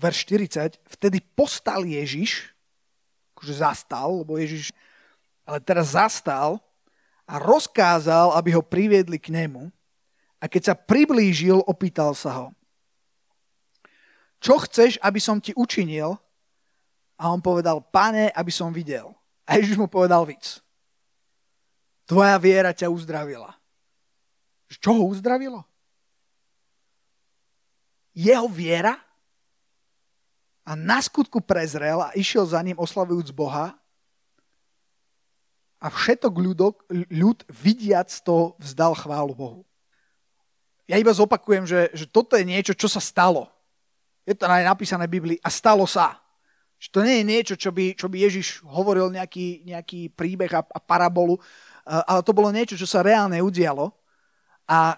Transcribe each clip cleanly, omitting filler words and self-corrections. verš 40, vtedy postal Ježiš, akože zastal, lebo Ježiš, ale teraz zastal a rozkázal, aby ho priviedli k nemu. A keď sa priblížil, opýtal sa ho: Čo chceš, aby som ti učinil? A on povedal: Pane, aby som videl. A Ježiš mu povedal víc. Tvoja viera ťa uzdravila. Čo ho uzdravilo? Jeho viera? A naskutku prezrel a išiel za ním oslavujúc Boha. A všetok ľud vidiac to vzdal chválu Bohu. Ja iba zopakujem, že toto je niečo, čo sa stalo. Je to napísané v Biblii. A stalo sa. Že to nie je niečo, čo by Ježiš hovoril nejaký príbeh a parabolu, ale to bolo niečo, čo sa reálne udialo. A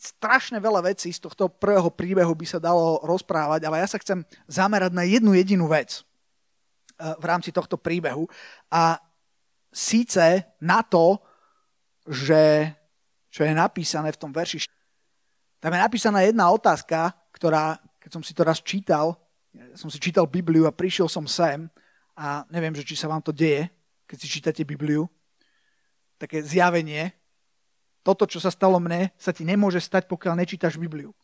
strašne veľa vecí z tohto prvého príbehu by sa dalo rozprávať, ale ja sa chcem zamerať na jednu jedinú vec v rámci tohto príbehu. A síce na to, že čo je napísané v tom verši. Tam je napísaná jedna otázka, ktorá, keď som si to raz čítal, ja som si čítal Bibliu a prišiel som sem a neviem, že či sa vám to deje, keď si čítate Bibliu, také zjavenie, toto, čo sa stalo mne, sa ti nemôže stať, pokiaľ nečítaš Bibliu.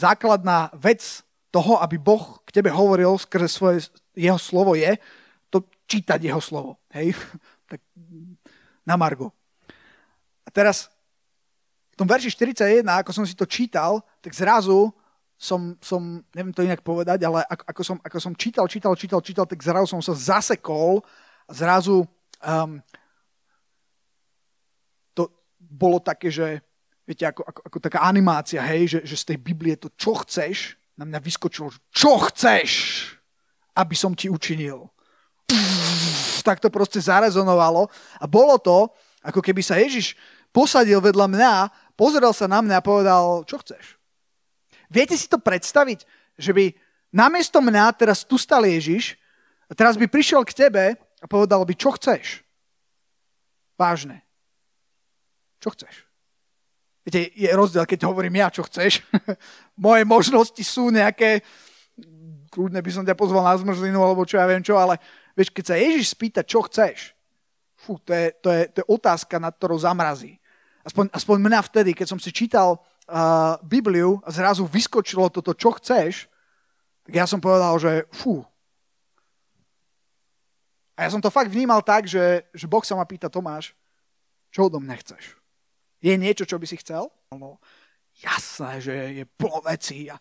Základná vec toho, aby Boh k tebe hovoril skrze jeho slovo je to čítať jeho slovo. Hej? Tak na Margo. A teraz v tom verši 41, ako som si to čítal, tak zrazu som neviem to inak povedať, ale ako som čítal, tak zrazu som sa zasekol a zrazu to bolo také, že viete, ako taká animácia, hej, že z tej Biblie to, čo chceš, na mňa vyskočilo, čo chceš, aby som ti učinil. Pff, tak to proste zarezonovalo a bolo to, ako keby sa Ježiš posadil vedľa mňa, pozrel sa na mňa a povedal, čo chceš. Viete si to predstaviť, že by namiesto mňa teraz tu stal Ježiš a teraz by prišiel k tebe a povedal by, čo chceš? Vážne. Čo chceš? Viete, je rozdiel, keď hovorím ja, čo chceš. Moje možnosti sú nejaké, kľudne by som ťa pozval na zmrzlinu, alebo čo ja viem čo, ale vieš, keď sa Ježiš spýta, čo chceš, fú, to je otázka, nad ktorou zamrazí. Aspoň mňa vtedy, keď som si čítal Bibliu a zrazu vyskočilo toto, čo chceš, tak ja som povedal, že fú. A ja som to fakt vnímal tak, že Boh sa ma pýta, Tomáš, čo odo mňa chceš? Je niečo, čo by si chcel? No, jasné, že je plno vecí. A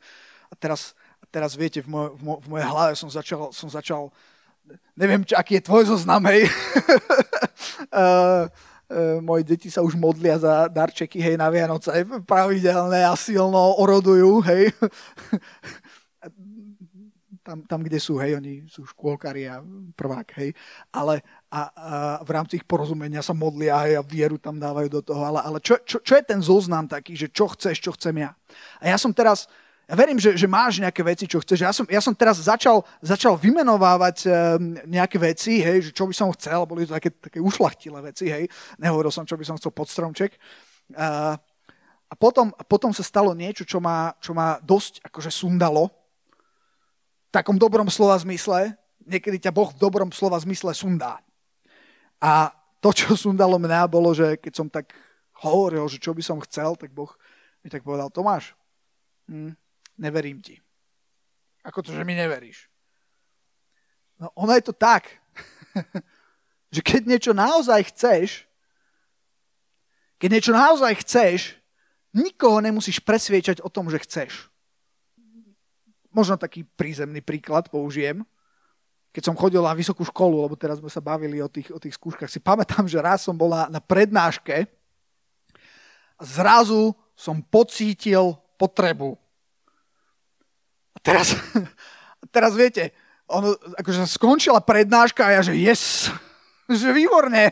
teraz viete, v mojej hlave som začal neviem, aký je tvoj zoznam, hej. Moje deti sa už modlia za darčeky, hej, na Vianoce. Pravidelné a silno orodujú, hej. Tam, kde sú, hej, oni sú škôlkari a prvák, hej. Ale a v rámci ich porozumenia sa modlia, hej, a vieru tam dávajú do toho. Ale čo je ten zoznam taký, že čo chceš, čo chcem ja? A ja som teraz... Ja verím, že máš nejaké veci, čo chceš. Ja som teraz začal vymenovávať nejaké veci, hej, že čo by som chcel. Boli to také ušlachtilé veci. Hej. Nehovoril som, čo by som chcel pod stromček. A potom sa stalo niečo, čo ma dosť akože sundalo. V takom dobrom slova zmysle. Niekedy ťa Boh v dobrom slova zmysle sundá. A to, čo sundalo mňa, bolo, že keď som tak hovoril, že čo by som chcel, tak Boh mi tak povedal, Tomáš, neverím ti. Ako to, že mi neveríš? No ono je to tak, že keď niečo naozaj chceš, nikoho nemusíš presviečať o tom, že chceš. Možno taký prízemný príklad použijem. Keď som chodil na vysokú školu, lebo teraz sme sa bavili o tých skúškach, si pamätám, že raz som bol na prednáške a zrazu som pocítil potrebu. Teraz viete, akože skončila prednáška a ja, že yes, že výborné,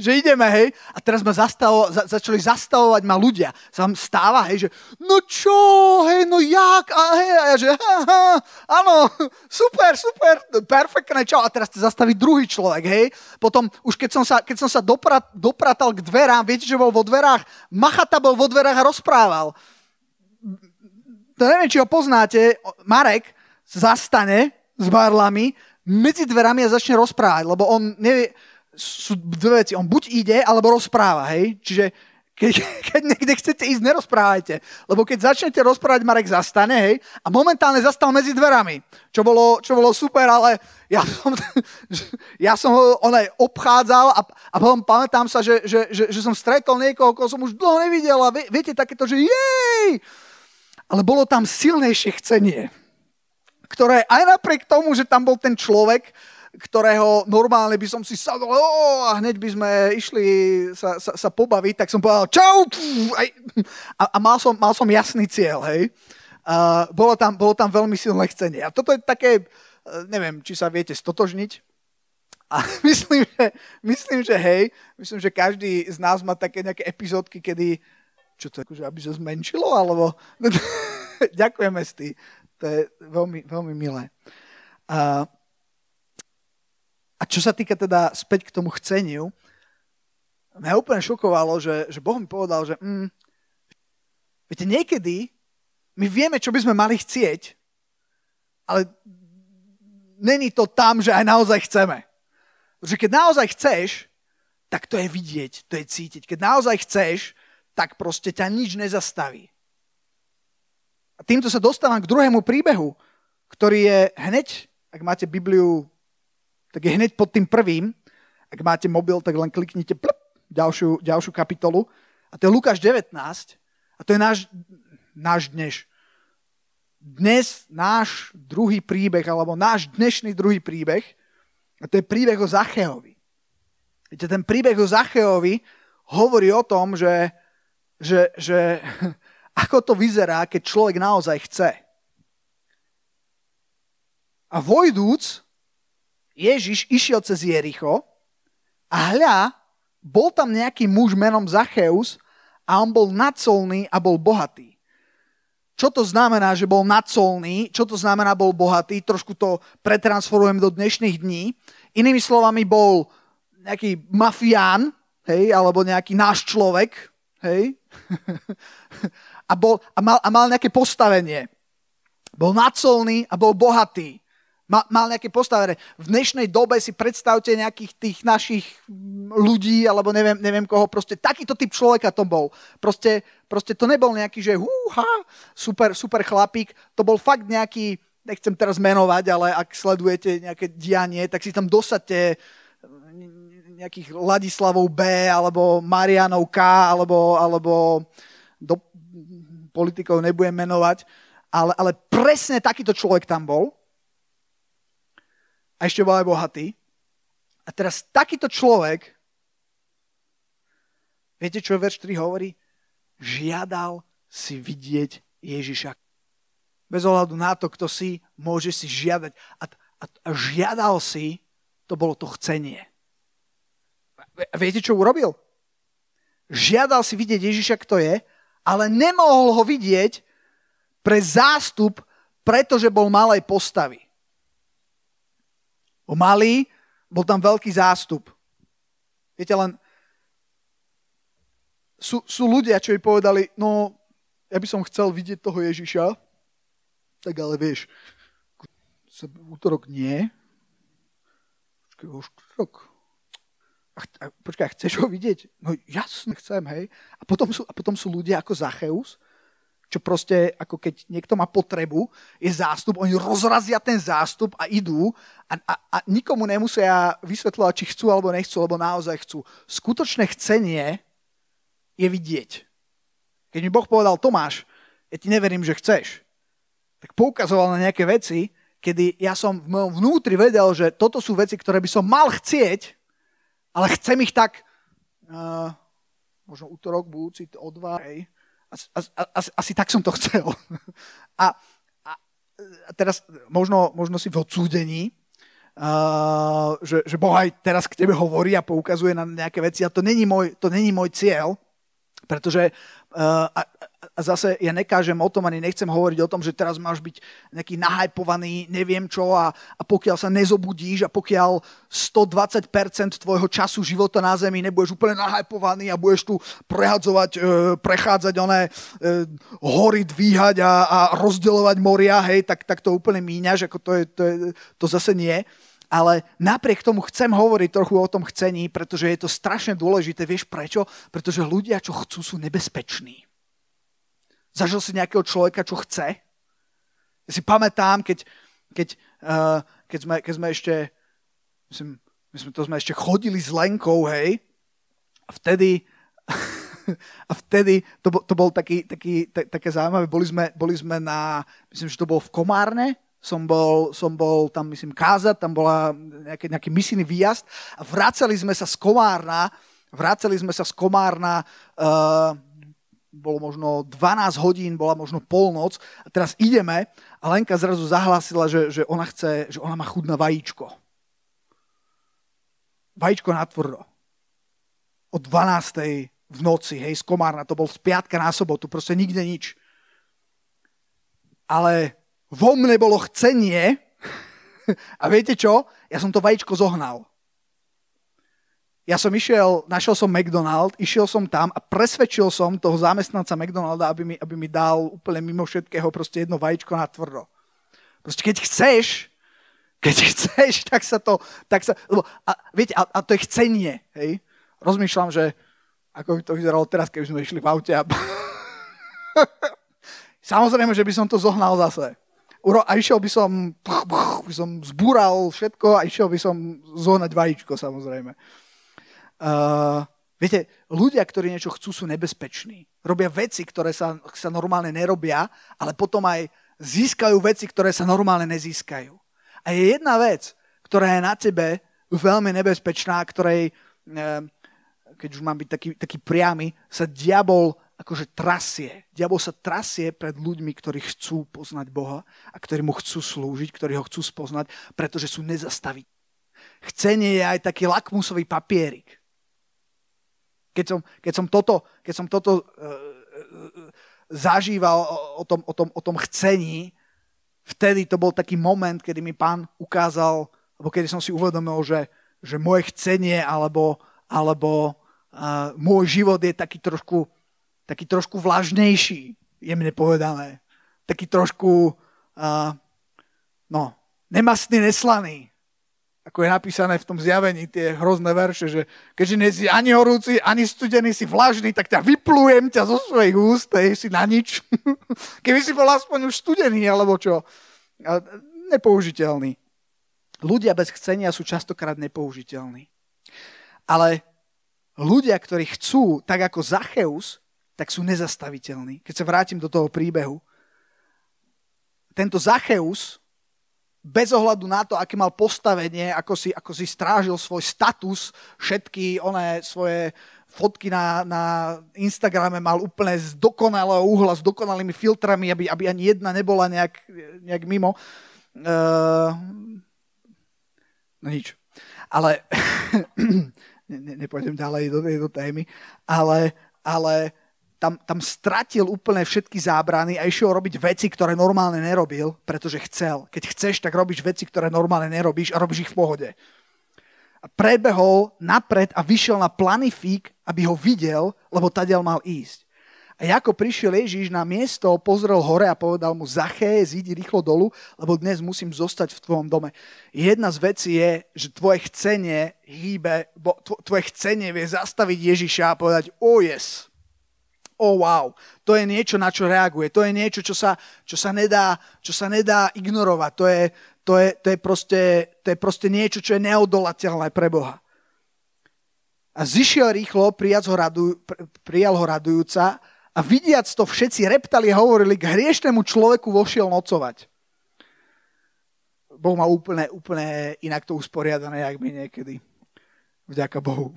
že ideme, hej. A teraz ma začali zastavovať ma ľudia. Sa vám stáva, hej, že no čo, hej, no jak, a hej, a ja, že áno, super, perfektné, čo. A teraz te zastaví druhý človek, hej. Potom už keď som sa dopratal k dverám, viete, že bol vo dverách, Machata bol vo dverách a rozprával. to neviem, či ho poznáte, Marek zastane s barlami medzi dverami a začne rozprávať, lebo on nevie, sú dve veci, on buď ide, alebo rozpráva, hej, čiže keď niekde chcete ísť, nerozprávajte. Lebo keď začnete rozprávať, Marek zastane, hej, a momentálne zastal medzi dverami, čo bolo super, ale ja som ho onaj obchádzal a potom pamätám sa, že som stretol niekoho, koho som už dlho nevidel a viete takéto, že jej! Ale bolo tam silnejšie chcenie, ktoré aj napriek tomu, že tam bol ten človek, ktorého normálne by som si sadol a hneď by sme išli sa pobaviť, tak som povedal čau! A mal som jasný cieľ, hej. Bolo tam veľmi silné chcenie. A toto je také, neviem, či sa viete stotožniť. A myslím, že hej, myslím, že každý z nás má také nejaké epizódky, kedy, čo to je, akože, aby sa zmenšilo, alebo ďakujeme si. To je veľmi, veľmi milé. A čo sa týka teda späť k tomu chceniu, mňa úplne šokovalo, že Boh mi povedal, že viete, niekedy my vieme, čo by sme mali chcieť, ale není to tam, že aj naozaj chceme. Pretože keď naozaj chceš, tak to je vidieť, to je cítiť. Keď naozaj chceš, tak proste ťa nič nezastaví. A týmto sa dostávam k druhému príbehu, ktorý je hneď, ak máte Bibliu, tak je hneď pod tým prvým. Ak máte mobil, tak len kliknite ďalšiu kapitolu. A to je Lukáš 19. A to je náš dneš. Dnes náš druhý príbeh, alebo náš dnešný druhý príbeh. A to je príbeh o Zachéovi. Viete, ten príbeh o Zachéovi hovorí o tom, že ako to vyzerá, keď človek naozaj chce. A vojdúc, Ježiš išiel cez Jericho a hľa, bol tam nejaký muž menom Zachéus a on bol nadcolný a bol bohatý. Čo to znamená, že bol nadcolný? Čo to znamená, bol bohatý? Trošku to pretransformujem do dnešných dní. Inými slovami, bol nejaký mafián, hej, alebo nejaký náš človek, hej, a mal nejaké postavenie. Bol nadcolný a bol bohatý. Mal nejaké postavenie. V dnešnej dobe si predstavte nejakých tých našich ľudí, alebo neviem koho, proste takýto typ človeka to bol. Proste to nebol nejaký, že super chlapík, to bol fakt nejaký, nechcem teraz menovať, ale ak sledujete nejaké dianie, tak si tam dosadte nejakých Ladislavov B., alebo Marianov K., alebo do politikov nebudem menovať, ale presne takýto človek tam bol. A ešte bol aj bohatý. A teraz takýto človek, viete, čo verš 3 hovorí? Žiadal si vidieť Ježiša. Bez ohľadu na to, kto si, môže si žiadať. A žiadal si, to bolo to chcenie. A viete, čo urobil? Žiadal si vidieť Ježiša, kto je, ale nemohol ho vidieť pre zástup, pretože bol malej postavy. O malý, bol tam veľký zástup. Viete, len sú ľudia, čo jej povedali, no, ja by som chcel vidieť toho Ježiša, tak ale vieš, útorok nie. Útorok. Počkaj, chceš ho vidieť? No jasne, chcem, hej. A potom sú ľudia ako Zachéus, čo proste, ako keď niekto má potrebu, je zástup, oni rozrazia ten zástup a idú a nikomu nemusia vysvetľovať, či chcú alebo nechcú, lebo naozaj chcú. Skutočné chcenie je vidieť. Keď mi Boh povedal, Tomáš, ja ti neverím, že chceš, tak poukazoval na nejaké veci, kedy ja som v mojom vnútri vedel, že toto sú veci, ktoré by som mal chcieť, ale chcem ich tak, možno útorok, budúci, o dva, hej. Asi tak som to chcel. A teraz možno si v odsúdení, že Boh aj teraz k tebe hovorí a poukazuje na nejaké veci a to není môj cieľ, pretože A zase ja nekážem o tom, ani nechcem hovoriť o tom, že teraz máš byť nejaký nahajpovaný, neviem čo a pokiaľ sa nezobudíš a pokiaľ 120% tvojho času života na zemi nebudeš úplne nahajpovaný a budeš tu prechádzať oné hory, dvíhať a rozdeľovať moria, hej, tak to úplne míňaš, ako to zase nie. Ale napriek tomu chcem hovoriť trochu o tom chcení, pretože je to strašne dôležité. Vieš prečo? Pretože ľudia, čo chcú, sú nebezpeční. Zažil si nejakého človeka, čo chce? Ja si pamätám, keď sme ešte, my sme ešte chodili s Lenkou, hej? A vtedy to bol také zaujímavé. Boli sme na, myslím, že to bolo v Komárne. Som bol tam, myslím, kázať, tam bola nejaký misijný výjazd a vracali sme sa z Komárna, bolo možno 12 hodín, bola možno polnoc a teraz ideme a Lenka zrazu zahlásila, že ona chce, že ona má chuť na vajíčko. Vajíčko na tvrdo. O 12:00 v noci, hej, z Komárna, to bol z piatka na sobotu, proste nikde nič. Ale vo mne bolo chcenie a viete čo? Ja som to vajíčko zohnal. Ja som išiel, našiel som McDonald's, išiel som tam a presvedčil som toho zamestnanca McDonalda, aby mi dal úplne mimo všetkého proste jedno vajíčko na tvrdo. Proste keď chceš, tak sa... A viete, a to je chcenie. Hej? Rozmýšľam, že ako by to vyzeralo teraz, keby sme išli v aute a... Samozrejme, že by som to zohnal zase. A išiel by som zbúral všetko a išiel by som zohnať vajíčko, samozrejme. Viete, ľudia, ktorí niečo chcú, sú nebezpeční. Robia veci, ktoré sa normálne nerobia, ale potom aj získajú veci, ktoré sa normálne nezískajú. A je jedna vec, ktorá je na tebe veľmi nebezpečná, ktorej, keď už mám byť taký priamy, sa diabol akože trasie. Diabol sa trasie pred ľuďmi, ktorí chcú poznať Boha a ktorí mu chcú slúžiť, ktorí ho chcú spoznať, pretože sú nezastaviteľní. Chcenie je aj taký lakmusový papierik. Keď som toto zažíval o tom chcení, vtedy to bol taký moment, kedy mi Pán ukázal, alebo kedy som si uvedomil, že moje chcenie alebo môj život je taký trošku vlažnejší, jemne povedané. Taký trošku nemastný, neslaný. Ako je napísané v tom Zjavení, tie hrozné verše, že keďže nie si ani horúci, ani studený, si vlažný, tak vyplujem ťa zo svojich úst, si na nič. Keby si bol aspoň už studený, alebo čo. Nepoužiteľný. Ľudia bez chcenia sú častokrát nepoužiteľní. Ale ľudia, ktorí chcú, tak ako Zachéus, tak sú nezastaviteľní. Keď sa vrátim do toho príbehu. Tento Zachéus, bez ohľadu na to, aké mal postavenie, ako si strážil svoj status, všetky oné svoje fotky na Instagrame mal úplne z dokonalého uhla, s dokonalými filtrami, aby ani jedna nebola nejak mimo. No nič. Ale nepôjdem ďalej do tejto témy. Ale tam stratil úplne všetky zábrany a išiel robiť veci, ktoré normálne nerobil, pretože chcel. Keď chceš, tak robíš veci, ktoré normálne nerobíš a robíš ich v pohode. A prebehol napred a vyšiel na planifík, aby ho videl, lebo tadiaľ mal ísť. A ako prišiel Ježiš na miesto, pozrel hore a povedal mu: Zaché, zídi rýchlo dolu, lebo dnes musím zostať v tvojom dome. Jedna z vecí je, že tvoje chcenie vie zastaviť Ježiša a povedať: oh yes, oh wow, to je niečo, na čo reaguje, to je niečo, čo sa nedá ignorovať, to je proste niečo, čo je neodolateľné pre Boha. A zišiel rýchlo, prijal ho radujúca a vidiac to všetci reptali a hovorili: k hriešnemu človeku vošiel nocovať. Boh má úplne inak to usporiadané, jak my niekedy. Vďaka Bohu.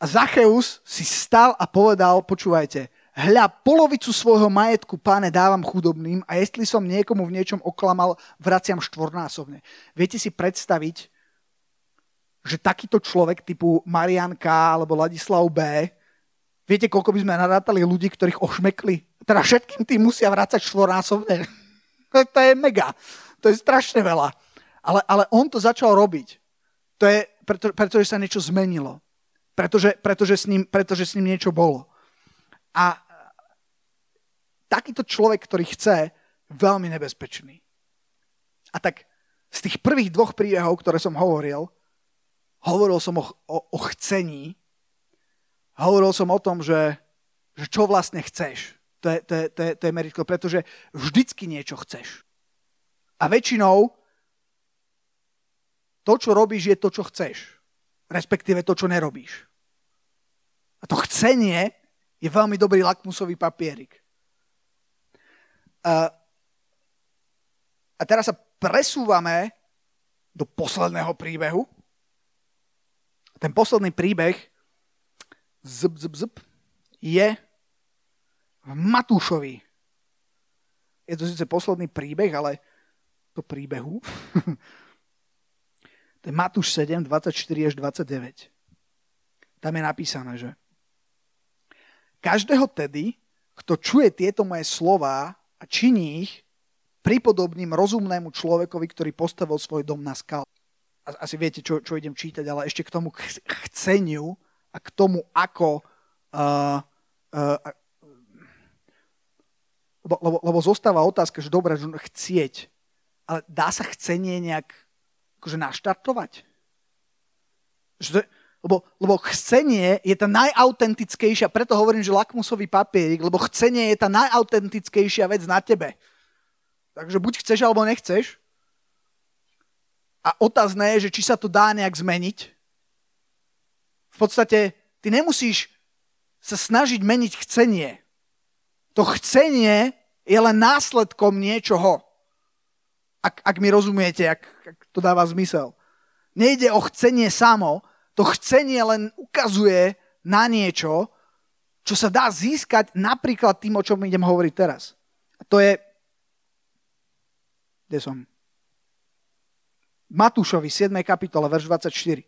A Zachéus si stal a povedal: počúvajte, hľa, polovicu svojho majetku, Páne, dávam chudobným a jestli som niekomu v niečom oklamal, vraciam štvornásobne. Viete si predstaviť, že takýto človek typu Marianka alebo Ladislav B., viete, koľko by sme narátali ľudí, ktorých ošmekli Teda všetkým tým musia vrácať štvornásobne. To je mega. To je strašne veľa. Ale on to začal robiť. To je, pretože sa niečo zmenilo. Pretože s ním niečo bolo. A takýto človek, ktorý chce, veľmi nebezpečný. A tak z tých prvých dvoch príbehov, ktoré som hovoril som o chcení, hovoril som o tom, že čo vlastne chceš. To je meritko, pretože vždycky niečo chceš. A väčšinou to, čo robíš, je to, čo chceš. Respektíve to, čo nerobíš. A to chcenie je veľmi dobrý lakmusový papierik. A teraz sa presúvame do posledného príbehu. Ten posledný príbeh je v Matúšovi. Je to síce posledný príbeh, ale to príbehu. To je Matúš 7, 24 až 29. Tam je napísané, že každého tedy, kto čuje tieto moje slová a činí ich, pripodobním rozumnému človekovi, ktorý postavil svoj dom na skale. Asi viete, čo idem čítať, ale ešte k tomu chceniu a k tomu, ako... lebo zostáva otázka, že dobré, že chcieť, ale dá sa chcenie nejak akože naštartovať? Lebo chcenie je tá najautentickejšia, preto hovorím, že lakmusový papierik, lebo chcenie je tá najautentickejšia vec na tebe. Takže buď chceš, alebo nechceš. A otázne je, že či sa to dá nejak zmeniť. V podstate, ty nemusíš sa snažiť meniť chcenie. To chcenie je len následkom niečoho. Ak mi rozumiete, ak to dáva zmysel. Nejde o chcenie samo, to chcenie len ukazuje na niečo, čo sa dá získať napríklad tým, o čom idem hovoriť teraz. A to je Matúšovi 7. kapitole, verš 24.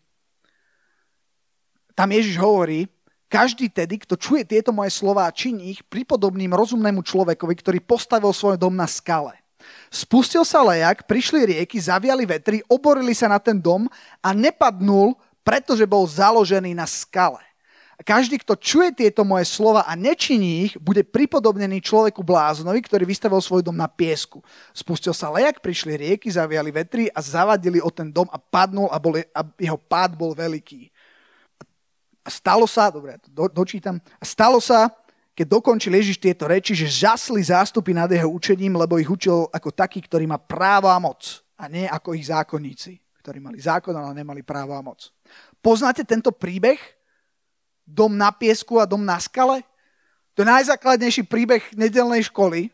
Tam Ježiš hovorí, každý tedy, kto čuje tieto moje slová a činí ich, pripodobním rozumnému človekovi, ktorý postavil svoj dom na skale. Spustil sa lejak, prišli rieky, zaviali vetry, oborili sa na ten dom a nepadnul, pretože bol založený na skale. A každý, kto čuje tieto moje slova a nečiní ich, bude pripodobnený človeku bláznovi, ktorý vystavil svoj dom na piesku. Spustil sa lejak, prišli rieky, zaviali vetri a zavadili o ten dom a padnul a jeho pád bol veľký. A stalo sa, dobre, ja to dočítam, a stalo sa, keď dokončil Ježiš tieto reči, že žasli zástupy nad jeho učením, lebo ich učil ako taký, ktorý má právo a moc a nie ako ich zákonníci, ktorí mali zákon, ale nemali právo a moc. Poznáte tento príbeh? Dom na piesku a dom na skale. To je najzákladnejší príbeh nedelnej školy.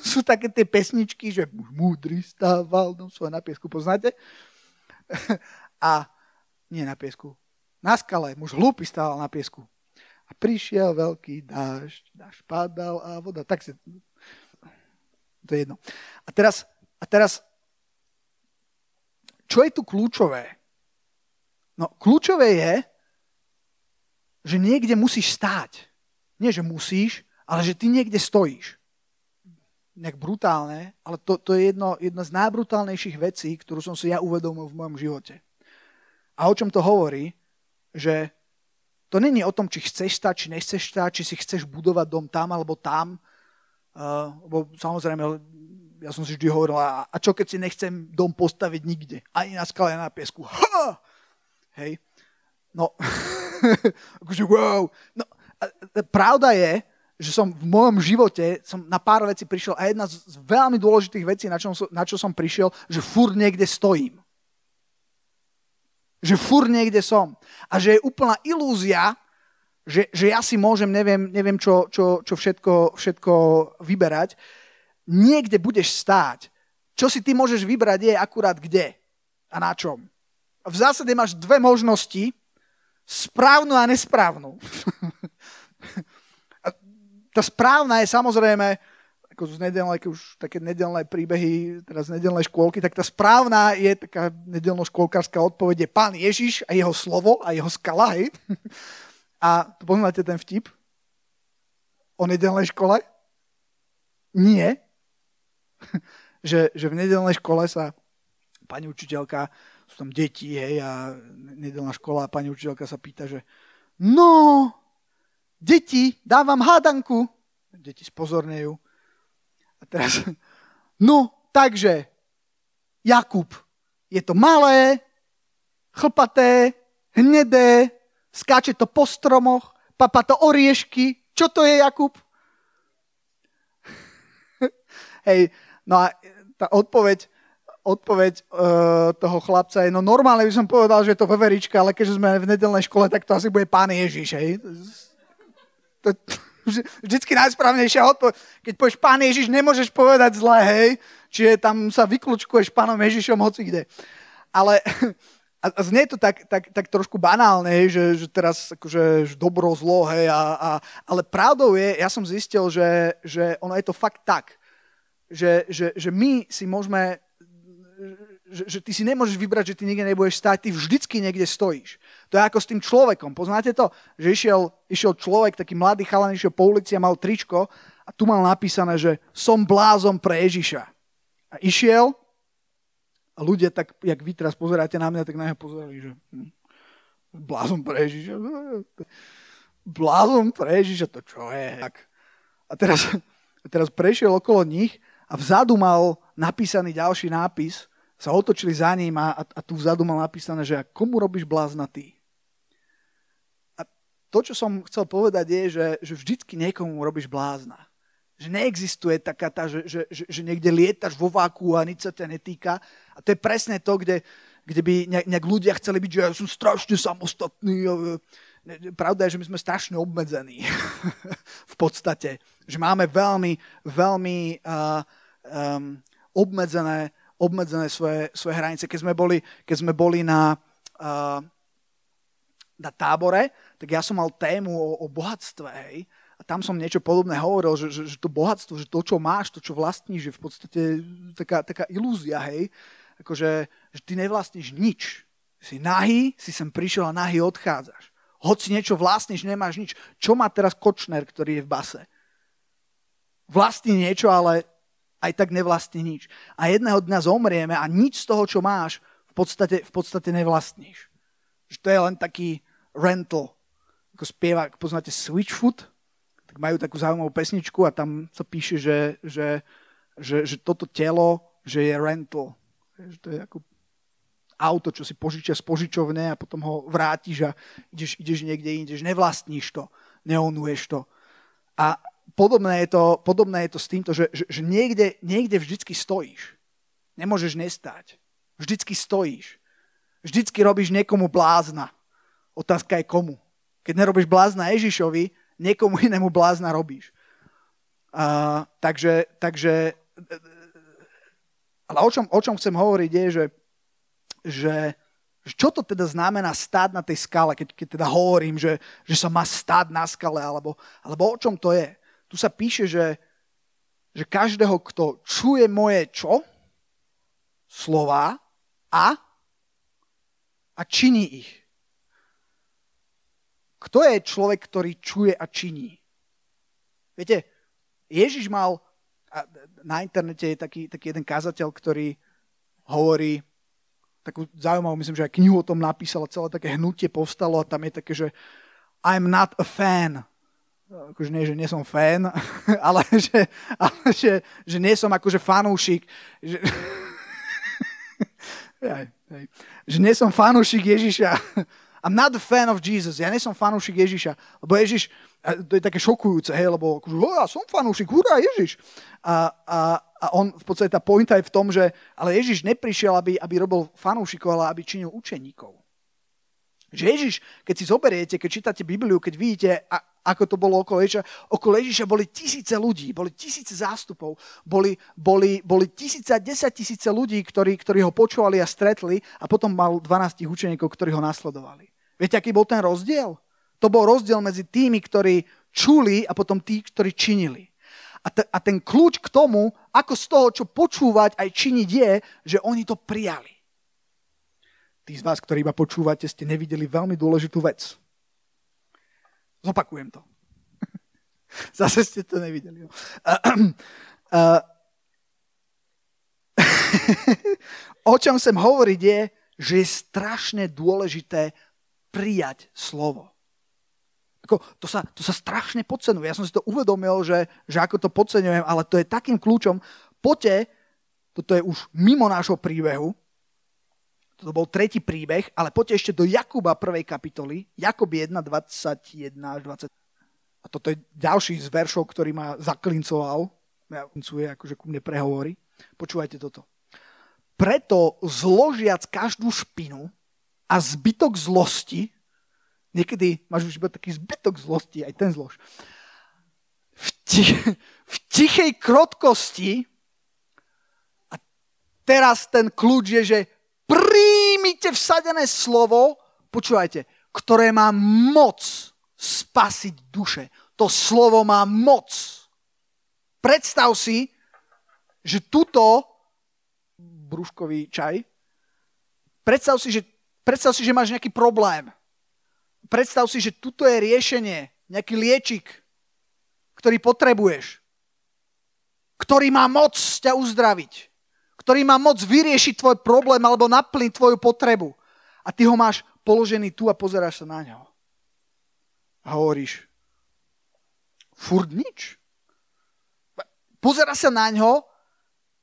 Sú také tie pesničky, že múdry stával dom svoj na piesku. Poznáte? A nie na piesku. Na skale. Muž hlúpy stával na piesku. A prišiel veľký dážď padal a voda. Tak si... To je jedno. A teraz čo je tu kľúčové? No, kľúčové je, že niekde musíš stáť. Nie, že musíš, ale že ty niekde stojíš. Nejak brutálne, ale to je jedna z najbrutálnejších vecí, ktorú som si ja uvedomil v mojom živote. A o čom to hovorí, že to není o tom, či chceš stáť, či nechceš stáť, či si chceš budovať dom tam alebo tam. Bo samozrejme, ja som si vždy hovoril, a čo keď si nechcem dom postaviť nikde? Ani na skale, ani na piesku. Ha! Hej. No... Wow. No, pravda je, že som v mojom živote som na pár vecí prišiel a jedna z veľmi dôležitých vecí, na čo som prišiel, že furt niekde stojím. Že furt niekde som. A že je úplná ilúzia, že ja si môžem, neviem čo všetko vyberať. Niekde budeš stáť. Čo si ty môžeš vybrať je akurát kde a na čom. V zásade máš dve možnosti, správnu a nesprávnu. Tá správna je samozrejme, ako z nedelnej, keď už také nedelné príbehy, teraz z nedelnej škôlky, tak tá správna je taká nedelno-škôlkarská odpoveď je Pán Ježiš a jeho slovo a jeho skala. Hej. A poznáte ten vtip? o nedelnej škole? Nie. Že v nedelnej škole sa pani učiteľka, sú tam deti, hej, a nedelná škola, a pani učiteľka sa pýta, že no, deti, dávam hádanku. Deti spozornejú. A teraz, no, takže, Jakub, je to malé, chlpaté, hnedé, skáče to po stromoch, papá to oriešky. Čo to je, Jakub? Hej, no a tá odpoveď toho chlapca je, no normálne by som povedal, že je to veverička, ale keďže sme v nedelnej škole, tak to asi bude Pán Ježiš, hej. To vždycky najsprávnejšia odpoveď. Keď povieš Pán Ježiš, nemôžeš povedať zle, hej. Čiže tam sa vyklúčkuješ Pánom Ježišom hocikde. Ale... A znie to tak trošku banálne, hej, že teraz akože, že dobro, zlo, hej, ale pravdou je, ja som zistil, že ono je to fakt tak, že my si môžeme, že ty si nemôžeš vybrať, že ty niekde nebudeš stáť, ty vždycky niekde stojíš. To je ako s tým človekom, poznáte to? Že išiel človek, taký mladý chalan, išiel po ulici a mal tričko a tu mal napísané, že som blázon pre Ježiša. A išiel... A ľudia tak, jak vy teraz pozeráte na mňa, tak na mňa pozerali, že blázon pre Ježiša. Blázon pre Ježiša, to čo je? A teraz prešiel okolo nich a vzadu mal napísaný ďalší nápis, sa otočili za ním a tu vzadu mal napísané, že komu robíš blázna ty? A to, čo som chcel povedať je, že vždycky niekomu robíš blázna. Že neexistuje taká tá, že niekde lietaš vo váku a nič sa ťa netýka. A to je presne to, kde by nejak ľudia chceli byť, že ja som strašne samostatný. Pravda je, že my sme strašne obmedzení v podstate. Že máme veľmi, veľmi obmedzené svoje hranice. Keď sme boli na tábore, tak ja som mal tému o bohatstve, hej. A tam som niečo podobné hovoril, že to bohatstvo, že to, čo máš, to, čo vlastníš, je v podstate taká ilúzia, hej. Akože, že ty nevlastníš nič. Si nahý, si sem prišiel a nahý odchádzaš. Hoci niečo vlastníš, nemáš nič. Čo má teraz Kočner, ktorý je v base? Vlastní niečo, ale aj tak nevlastní nič. A jedného dňa zomrieme a nič z toho, čo máš, v podstate nevlastníš. Že to je len taký rental. Ako spieva, poznáte Switchfoot? Tak majú takú zaujímavú pesničku a tam sa píše, že toto telo, že je rental. Že to je ako auto, čo si požičia z požičovne a potom ho vrátiš a ideš niekde inde, že nevlastníš to, neonuješ to. A podobné je to s týmto, že niekde vždycky stojíš. Nemôžeš nestáť. Vždycky stojíš. Vždycky robíš niekomu blázna. Otázka je komu. Keď nerobíš blázna Ježišovi, niekomu inému blázna robíš. Takže ale o čom chcem hovoriť je, že čo to teda znamená stáť na tej skale, keď teda hovorím, že sa má stáť na skale, alebo o čom to je. Tu sa píše, že každého, kto čuje moje čo? Slová a činí ich. Kto je človek, ktorý čuje a činí? Viete, Ježiš mal, na internete je taký jeden kazateľ, ktorý hovorí, takú zaujímavú, myslím, že aj knihu o tom napísal, celé také hnutie povstalo a tam je také, že I'm not a fan. Akože nie, že nie som fan, ale že nie som akože fanúšik. Že nie som fanúšik Ježiša. I'm not a fan of Jesus. Ja nie som fanúšik Ježiša. Lebo Ježiš, to je také šokujúce, hej, lebo akože, ja som fanúšik, hurá, Ježiš. A on, v podstate tá pointa je v tom, že ale Ježiš neprišiel, aby robil fanúšikov, ale aby činil učeníkov. Že Ježiš, keď si zoberiete, keď čítate Bibliu, keď vidíte, ako to bolo okolo Ježiša boli tisíce ľudí, boli tisíce zástupov, boli tisíce a 10 000 ľudí, ktorí ho počúvali a stretli a potom mal 12 učeníkov, ktorí ho nasledovali. Viete, aký bol ten rozdiel? To bol rozdiel medzi tými, ktorí čuli a potom tí, ktorí činili. A ten kľúč k tomu, ako z toho, čo počúvať aj činiť je, že oni to prijali. Tí z vás, ktorí iba počúvate, ste nevideli veľmi dôležitú vec. Zopakujem to. Zase ste to nevideli. O čom chcem hovoriť je, že je strašne dôležité prijať slovo. To sa strašne podceňuje. Ja som si to uvedomil, že ako to podceňujem, ale to je takým kľúčom. Poďte, toto je už mimo nášho príbehu, toto bol tretí príbeh, ale poďte ešte do Jakuba 1. kapitoly, Jakub 1, 21 až 20. A toto je ďalší z veršov, ktorý ma zaklincoval. Ja klincuje, akože ku mne prehovorí. Počúvajte toto. Preto zložiac každú špinu a zbytok zlosti, niekedy máš už iba taký zbytok zlosti, aj ten zlož. V tichej krotkosti, a teraz ten kľúč je, že príjmite vsadené slovo, počúvajte, ktoré má moc spasiť duše. To slovo má moc. Predstav si, že tuto brúškový čaj, predstav si, že máš nejaký problém. Predstav si, že tuto je riešenie, nejaký liečik, ktorý potrebuješ, ktorý má moc ťa uzdraviť, ktorý má moc vyriešiť tvoj problém alebo naplniť tvoju potrebu. A ty ho máš položený tu a pozeráš sa na ňo. A hovoríš, furt nič. Pozeráš sa na ňo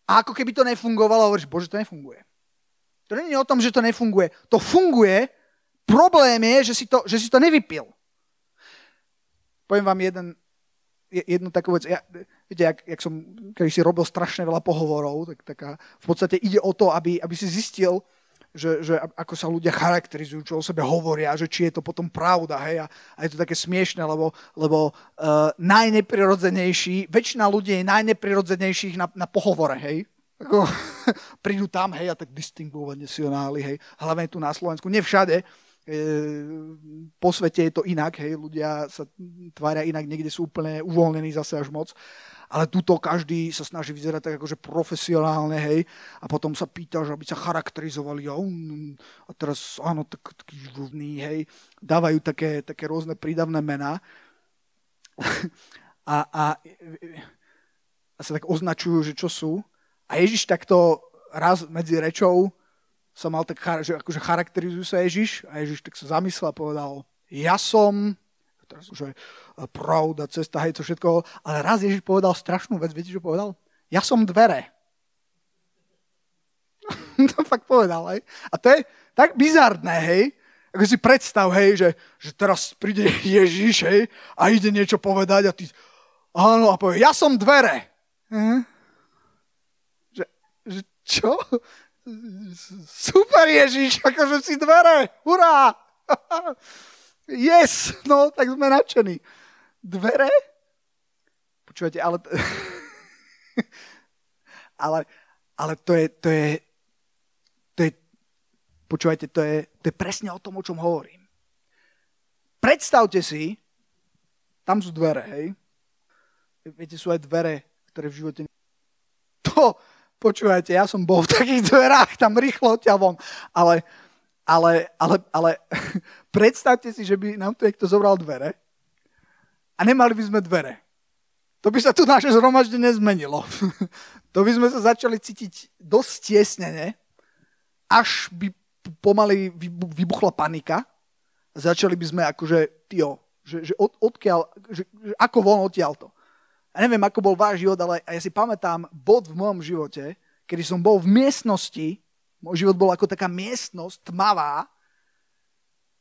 a ako keby to nefungovalo, hovoríš, Bože, to nefunguje. To nie je o tom, že to nefunguje. To funguje. Problém je, že si to nevypil. Poviem vám jednu takú vec. Viete, keď si robil strašne veľa pohovorov, tak v podstate ide o to, aby si zistil, že ako sa ľudia charakterizujú, čo o sebe hovoria, že či je to potom pravda. Hej? A je to také smiešné, lebo najneprirodzenejší, väčšina ľudí je najneprirodzenejších na pohovore, hej? Ako, prídu tam, hej, a tak distingovane sionáli, hej, hlavne tu na Slovensku, nevšade, po svete je to inak, hej, ľudia sa tvária inak, niekde sú úplne uvoľnení zase až moc, ale tuto každý sa snaží vyzerať tak akože profesionálne, hej, a potom sa pýtaš, aby sa charakterizovali, a teraz, áno, taký žlvný, hej, dávajú také rôzne prídavné mená a sa tak označujú, že čo sú. A Ježiš takto raz medzi rečou sa mal tak, že akože charakterizuje sa Ježiš, a Ježiš tak sa zamyslel a povedal, ja som, teraz už je pravda, cesta, hej, to všetko, ale raz Ježiš povedal strašnú vec, viete, čo povedal? Ja som dvere. To fakt povedal, hej. A to je tak bizarné, hej. Ako si predstav, hej, že teraz príde Ježiš, hej, a ide niečo povedať a ty, áno, a povie, ja som dvere. Čo? Super, Ježiš, akože si dvere, hurá! Yes, no, tak sme nadšení. Dvere? Počúvate, ale to je počúvate, to je presne o tom, o čom hovorím. Predstavte si, tam sú dvere, hej? Viete, sú aj dvere, ktoré v živote... Počúvajte, ja som bol v takých dverách, tam rýchlo odtiaľ von. Ale predstavte si, že by nám tu niekto zobral dvere a nemali by sme dvere. To by sa tu naše zhromaždenie zmenilo. To by sme sa začali cítiť dosť stiesnene, až by pomaly vybuchla panika. Začali by sme akože, odkiaľ, ako von odtiaľ to. A neviem, ako bol váš život, ale ja si pamätám bod v mojom živote, kedy som bol v miestnosti, môj život bol ako taká miestnosť tmavá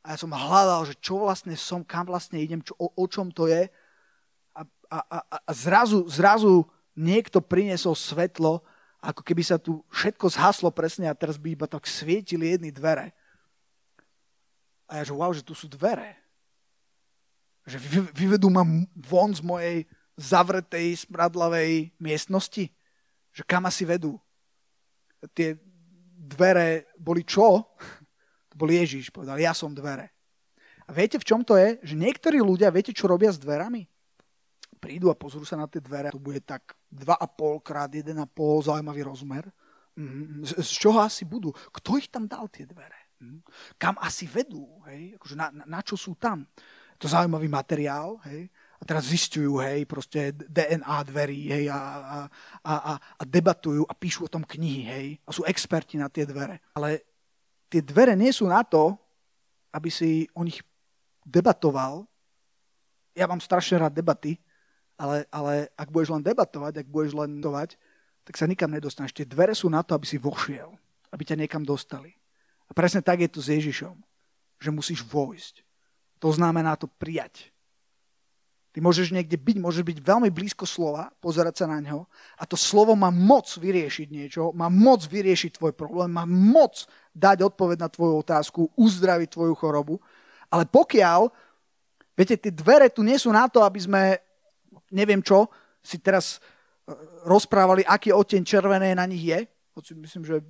a ja som hľadal, že čo vlastne som, kam vlastne idem, o čom to je a zrazu niekto priniesol svetlo, ako keby sa tu všetko zhaslo presne a teraz by iba tak svietili jedny dvere. A ja že wow, že tu sú dvere. Že vyvedú ma von z mojej zavretej, smradlavej miestnosti? Že kam asi vedú? Tie dvere boli čo? To bol Ježiš, povedal, ja som dvere. A viete, v čom to je? Že niektorí ľudia, viete, čo robia s dverami? Prídu a pozrú sa na tie dvere. To bude tak 2,5x1,5, zaujímavý rozmer. Z čoho asi budú? Kto ich tam dal, tie dvere? Kam asi vedú? Hej? Akože na čo sú tam? To zaujímavý materiál, hej? A A teraz zisťujú, hej, proste DNA dverí, hej, a debatujú a píšu o tom knihy, hej, a sú experti na tie dvere. Ale tie dvere nie sú na to, aby si o nich debatoval. Ja mám strašne rád debaty, ale ak budeš len debatovať, tak sa nikam nedostaneš. Tie dvere sú na to, aby si vošiel, aby ťa niekam dostali. A presne tak je to s Ježišom, že musíš vojsť. To znamená to prijať. Ty môžeš niekde byť, môžeš byť veľmi blízko slova, pozerať sa na ňo a to slovo má moc vyriešiť niečo, má moc vyriešiť tvoj problém, má moc dať odpoveď na tvoju otázku, uzdraviť tvoju chorobu. Ale pokiaľ, viete, tie dvere tu nie sú na to, aby sme, neviem čo, si teraz rozprávali, aký odtieň červené na nich je. Myslím, že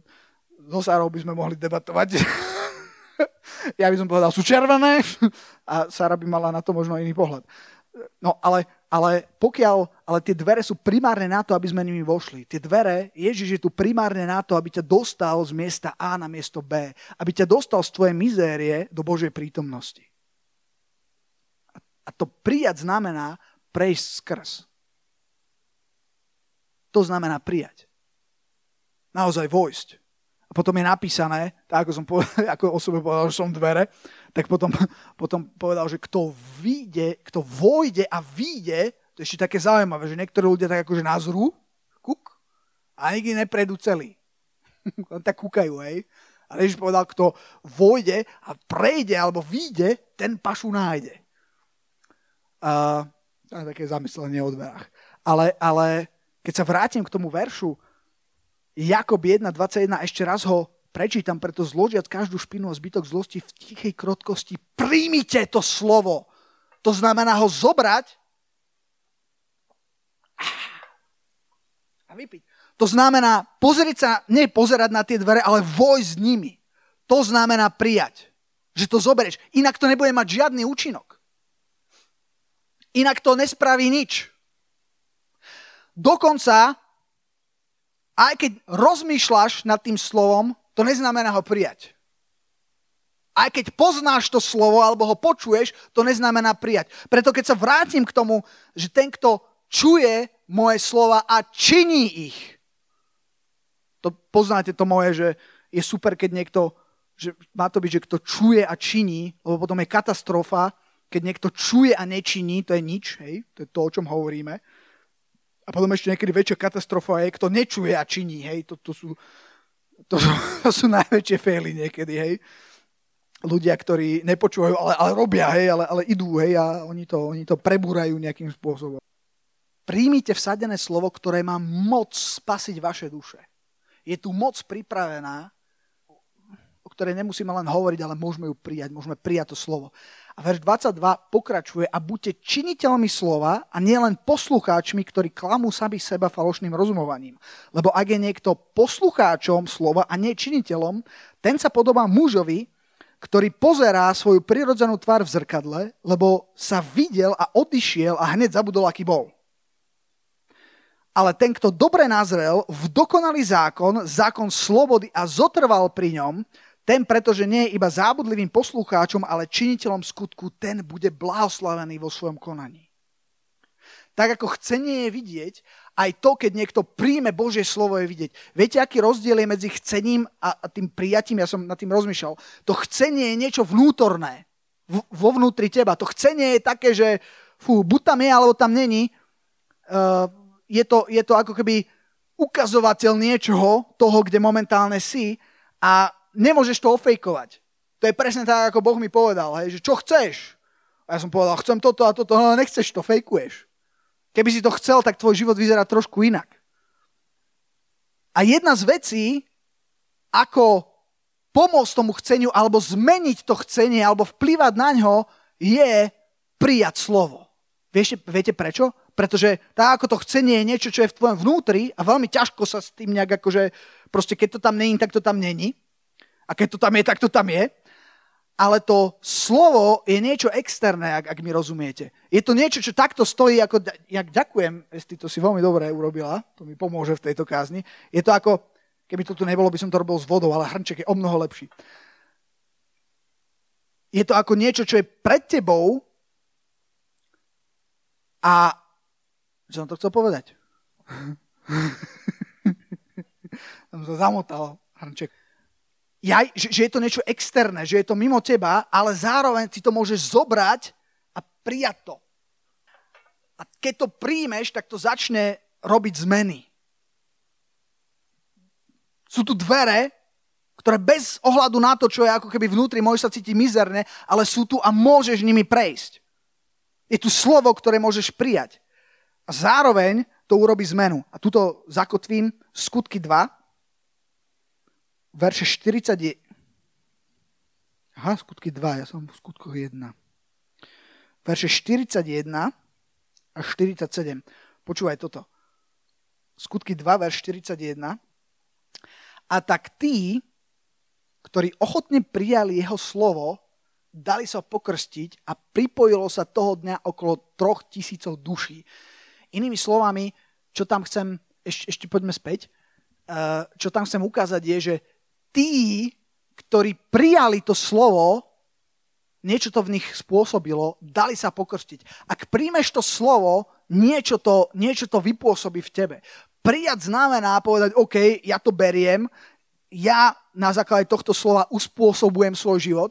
so Sarou by sme mohli debatovať. Ja by som povedal, sú červené a Sara by mala na to možno iný pohľad. No, ale tie dvere sú primárne na to, aby sme nimi vošli. Tie dvere, Ježiš je tu primárne na to, aby ťa dostal z miesta A na miesto B. Aby ťa dostal z tvojej mizérie do Božej prítomnosti. A to prijať znamená prejsť skrz. To znamená prijať. Naozaj vojsť. A potom je napísané, tak ako som povedal, ako o sebe povedal, že som dvere, tak potom povedal, že kto vojde a vyjde, to je ešte také zaujímavé, že niektorí ľudia tak akože nazrú, kuk, a nikdy neprejdú celý. Tak kúkajú, hej. Ale Ježiš povedal, kto vojde a prejde alebo vyjde, ten pašu nájde. To je také zamyslenie o dverách. Ale keď sa vrátim k tomu veršu, Jakub 1.21, ešte raz ho prečítam, preto zložiac každú špinu a zbytok zlosti v tichej krotkosti príjmite to slovo. To znamená ho zobrať a vypiť. To znamená pozrieť sa, nie pozerať na tie dvere, ale vojsť s nimi. To znamená prijať, že to zoberieš. Inak to nebude mať žiadny účinok. Inak to nespraví nič. Dokonca aj keď rozmýšľaš nad tým slovom, to neznamená ho prijať. Aj keď poznáš to slovo alebo ho počuješ, to neznamená prijať. Preto keď sa vrátim k tomu, že ten, kto čuje moje slova a činí ich. To poznáte to moje, že je super, keď niekto, že má to byť, že kto čuje a činí, lebo potom je katastrofa, keď niekto čuje a nečiní, to je nič, hej? To je to, o čom hovoríme. A potom ešte niekedy väčšia katastrofa je, kto nečuje a činí, hej, to sú najväčšie faily niekedy, hej. Ľudia, ktorí nepočúvajú, ale robia, hej, ale idú, hej, a oni to prebúrajú nejakým spôsobom. Príjmite vsadené slovo, ktoré má moc spasiť vaše duše. Je tu moc pripravená, o ktorej nemusíme len hovoriť, ale môžeme ju prijať, môžeme prijať to slovo. A verš 22 pokračuje a buďte činiteľmi slova a nielen poslucháčmi, ktorí klamú sami seba falošným rozumovaním. Lebo ak je niekto poslucháčom slova a nie činiteľom, ten sa podobá mužovi, ktorý pozerá svoju prirodzenú tvár v zrkadle, lebo sa videl a odišiel a hneď zabudol, aký bol. Ale ten, kto dobre nazrel v dokonalý zákon, zákon slobody a zotrval pri ňom, ten, pretože nie je iba zábudlivým poslucháčom, ale činiteľom skutku, ten bude blahoslavený vo svojom konaní. Tak ako chcenie je vidieť, aj to, keď niekto príjme Božie slovo, je vidieť. Viete, aký rozdiel je medzi chcením a tým prijatím? Ja som nad tým rozmýšľal. To chcenie je niečo vnútorné, vo vnútri teba. To chcenie je také, že buď tam je, alebo tam není. Je to ako keby ukazovateľ niečoho, toho, kde momentálne si a nemôžeš to ofejkovať. To je presne tak, ako Boh mi povedal, hej, že čo chceš? A ja som povedal, chcem toto a toto, no nechceš to, fejkuješ. Keby si to chcel, tak tvoj život vyzerá trošku inak. A jedna z vecí, ako pomôcť tomu chceniu, alebo zmeniť to chcenie, alebo vplývať na ňo, je prijať slovo. Viete prečo? Pretože tak, ako to chcenie je niečo, čo je v tvojom vnútri a veľmi ťažko sa s tým nejak akože, proste keď to tam není, tak to tam není. A keď to tam je, tak to tam je. Ale to slovo je niečo externé, ak mi rozumiete. Je to niečo, čo takto stojí, ako ďakujem, Esti, to si veľmi dobre urobila, to mi pomôže v tejto kázni. Je to ako, keby to tu nebolo, by som to robil s vodou, ale hrnček je o mnoho lepší. Je to ako niečo, čo je pred tebou, A čo som to chcel povedať? Tam sa zamotal hrnček. Že je to niečo externé, že je to mimo teba, ale zároveň si to môžeš zobrať a prijať to. A keď to príjmeš, tak to začne robiť zmeny. Sú tu dvere, ktoré bez ohľadu na to, čo je ako keby vnútri, môžeš sa cítiť mizerne, ale sú tu a môžeš nimi prejsť. Je tu slovo, ktoré môžeš prijať. A zároveň to urobí zmenu. A tuto zakotvím Skutky 2, verše 40. Aha, Skutky 2, ja som v Skutkoch 1. Verše 41 a 47. Počúvaj toto. Skutky 2, verš 41. A tak tí, ktorí ochotne prijali jeho slovo, dali sa pokrstiť a pripojilo sa toho dňa okolo 3,000 duší. Inými slovami, čo tam chcem, ešte poďme späť, čo tam chcem ukázať je, že tí, ktorí prijali to slovo, niečo to v nich spôsobilo, dali sa pokrstiť. Ak príjmeš to slovo, niečo to vypôsobí v tebe. Prijať znamená povedať, OK, ja to beriem, ja na základe tohto slova uspôsobujem svoj život,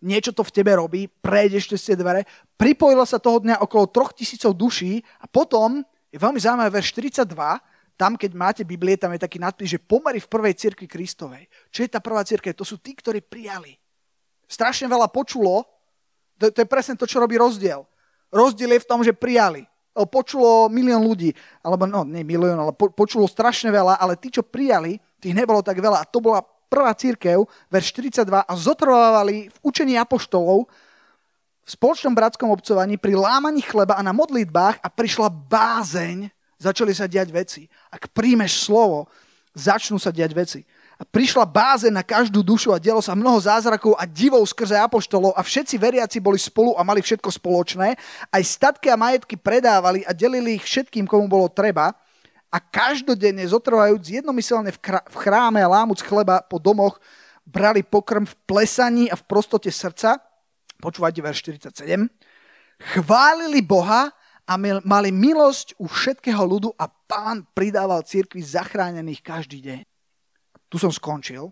niečo to v tebe robí, prejdeš cez tie dvere, pripojilo sa toho dňa okolo 3,000 duší a potom, je veľmi zaujímavé, verš 42, tam keď máte Biblie, tam je taký nadpis, že pomery v prvej cirkvi Kristovej. Čo je tá prvá cirkev? To sú tí, ktorí prijali. Strašne veľa počulo, to je presne to, čo robí rozdiel. Rozdiel je v tom, že prijali. Počulo milión ľudí, alebo no, nie milión, ale počulo strašne veľa, ale tí, čo prijali, tých nebolo tak veľa. A to bola prvá cirkev, verš 42, a zotrvávali v učení apoštolov, v spoločnom bratskom obcovaní, pri lámaní chleba a na modlitbách a prišla bázeň, začali sa diať veci. Ak príjmeš slovo, začnú sa diať veci. A prišla bázeň na každú dušu a dialo sa mnoho zázrakov a divov skrze apoštolov a všetci veriaci boli spolu a mali všetko spoločné. Aj statky a majetky predávali a delili ich všetkým, komu bolo treba. A každodenne zotrvajúc jednomyselne v chráme a lámuc chleba po domoch brali pokrm v plesaní a v prostote srdca. Počúvajte verš 47. Chválili Boha a mali milosť u všetkého ľudu a Pán pridával cirkvi zachránených každý deň. Tu som skončil.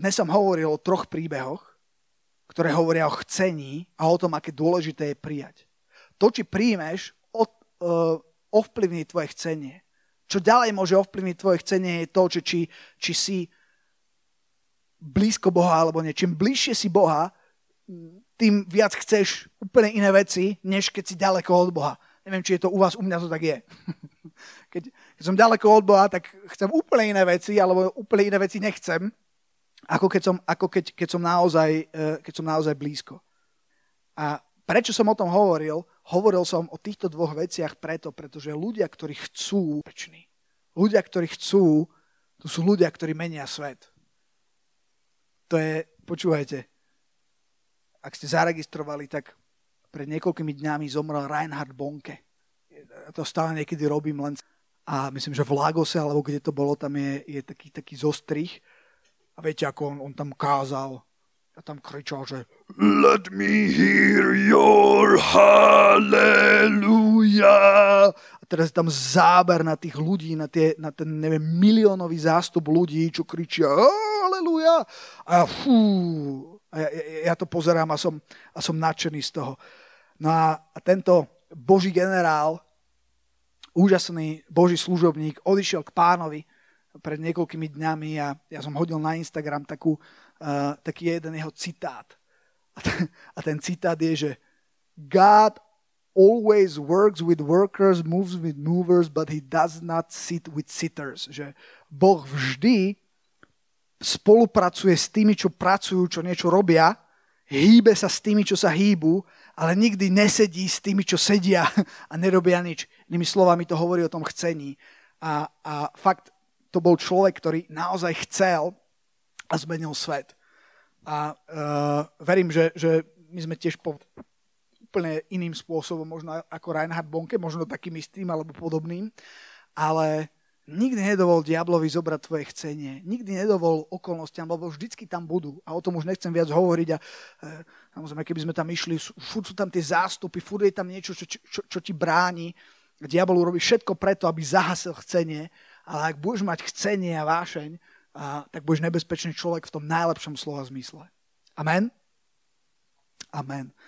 Dnes som hovoril o 3 príbehoch, ktoré hovoria o chcení a o tom, aké dôležité je prijať. To, či príjmeš, ovplyvní tvoje chcenie. Čo ďalej môže ovplyvniť tvoje chcenie je to, či si blízko Boha alebo nie. Čím bližšie si Boha, tým viac chceš úplne iné veci, než keď si ďaleko od Boha. Neviem, či je to u vás, u mňa to tak je. Keď som ďaleko od Boha, tak chcem úplne iné veci, alebo úplne iné veci nechcem, ako keď som naozaj blízko. A prečo som o tom hovoril? Hovoril som o týchto 2 veciach pretože ľudia, ktorí chcú, peční. Ľudia, ktorí chcú, to sú ľudia, ktorí menia svet. To je, počúvajte, ak ste zaregistrovali, tak pred niekoľkými dňami zomrel Reinhard Bonnke. Ja to stále niekedy robím len. A myslím, že v Lagose, alebo kde to bolo, tam je taký zostrih. A viete, ako on tam kázal. A tam kričal, že Let me hear your hallelujah. A teraz tam záber na tých ľudí, na ten, neviem, miliónový zástup ľudí, čo kričia hallelujah. A ja to pozerám a som nadšený z toho. No a tento Boží generál, úžasný Boží služobník, odišiel k Pánovi pred niekoľkými dňami a ja som hodil na Instagram taký jeden jeho citát. A ten citát je, že God always works with workers, moves with movers, but he does not sit with sitters. Že Boh vždy spolupracuje s tými, čo pracujú, čo niečo robia, hýbe sa s tými, čo sa hýbu, ale nikdy nesedí s tými, čo sedia a nerobia nič. Inými slovami to hovorí o tom chcení. A fakt to bol človek, ktorý naozaj chcel a zmenil svet. A verím, že my sme tiež úplne iným spôsobom, možno ako Reinhard Bonnke, možno takým istým alebo podobným, ale Nikdy nedovol diablovi zobrať tvoje chcenie. Nikdy nedovol okolnostiam, lebo vždycky tam budú. A o tom už nechcem viac hovoriť. A samozrejme, keby sme tam išli, furt sú tam tie zástupy, furt je tam niečo, čo ti bráni. Diabol urobí všetko preto, aby zahasil chcenie. Ale ak budeš mať chcenie a vášeň, tak budeš nebezpečný človek v tom najlepšom slova zmysle. Amen? Amen.